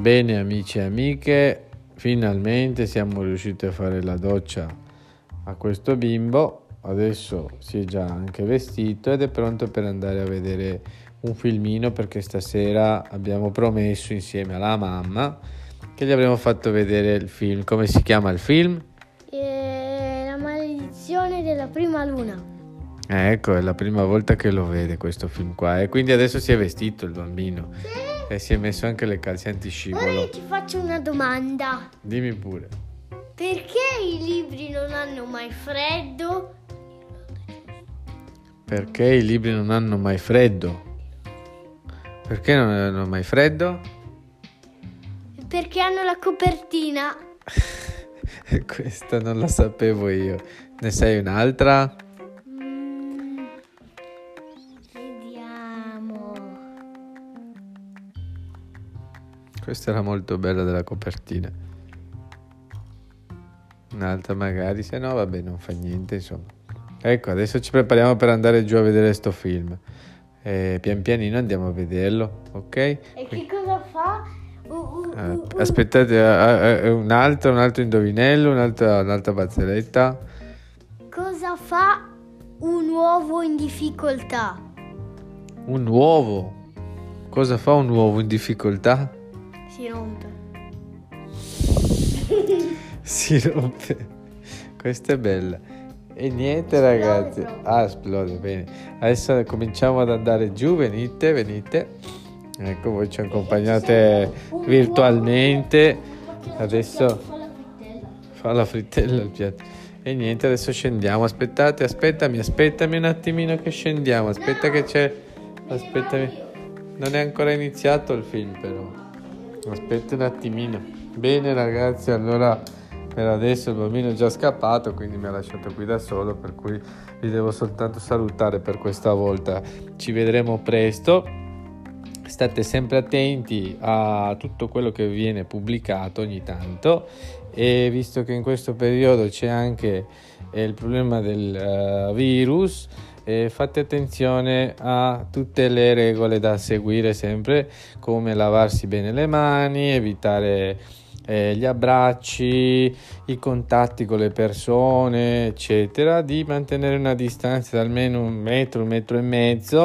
Bene amici e amiche, finalmente siamo riusciti a fare la doccia a questo bimbo. Adesso si è già anche vestito ed è pronto per andare a vedere un filmino, perché stasera abbiamo promesso insieme alla mamma che gli avremmo fatto vedere il film. Come si chiama il film? La maledizione della prima luna. Ecco, è la prima volta che lo vede questo film qua, e quindi adesso si è vestito il bambino, sì. E si è messo anche le calze antiscivolo. Ora io ti faccio una domanda. Dimmi pure. Perché i libri non hanno mai freddo? Perché i libri non hanno mai freddo? Perché non hanno mai freddo? Perché hanno la copertina. Questa non la sapevo io. Ne sai un'altra? Questa era molto bella della copertina. Un'altra magari, se no vabbè, non fa niente, insomma. Ecco, adesso ci prepariamo per andare giù a vedere sto film. Pian pianino andiamo a vederlo, ok? E che cosa fa? Aspettate, un altro indovinello, un'altra barzelletta. Cosa fa un uovo in difficoltà? Un uovo? Cosa fa un uovo in difficoltà? Si rompe. Questa è bella. E niente, esplode, ragazzi. Esplode, bene. Adesso cominciamo ad andare giù. Venite. Ecco, voi ci accompagnate virtualmente. Adesso fa la frittella al piatto. E niente, adesso scendiamo. Aspettate, aspettami un attimino che scendiamo. Aspetta, no, che c'è. Aspettami. Non è ancora iniziato il film, però. Aspetta un attimino. Bene ragazzi, allora per adesso il bambino è già scappato, quindi mi ha lasciato qui da solo, per cui vi devo soltanto salutare per questa volta. Ci vedremo presto. State sempre attenti a tutto quello che viene pubblicato ogni tanto, e visto che in questo periodo c'è anche il problema del virus, fate attenzione a tutte le regole da seguire sempre, come lavarsi bene le mani, evitare gli abbracci, i contatti con le persone, eccetera, di mantenere una distanza di almeno 1 metro, 1,5 metri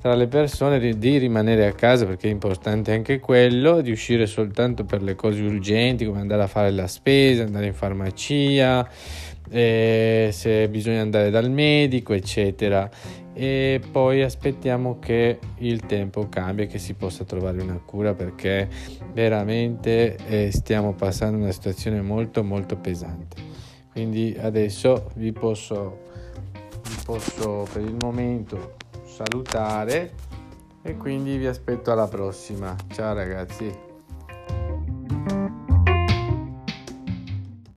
tra le persone, di rimanere a casa, perché è importante anche quello, di uscire soltanto per le cose urgenti, come andare a fare la spesa, andare in farmacia, se bisogna andare dal medico, eccetera. E poi aspettiamo che il tempo cambia, che si possa trovare una cura, perché veramente stiamo passando una situazione molto molto pesante. Quindi adesso vi posso per il momento salutare, e quindi vi aspetto alla prossima. Ciao ragazzi.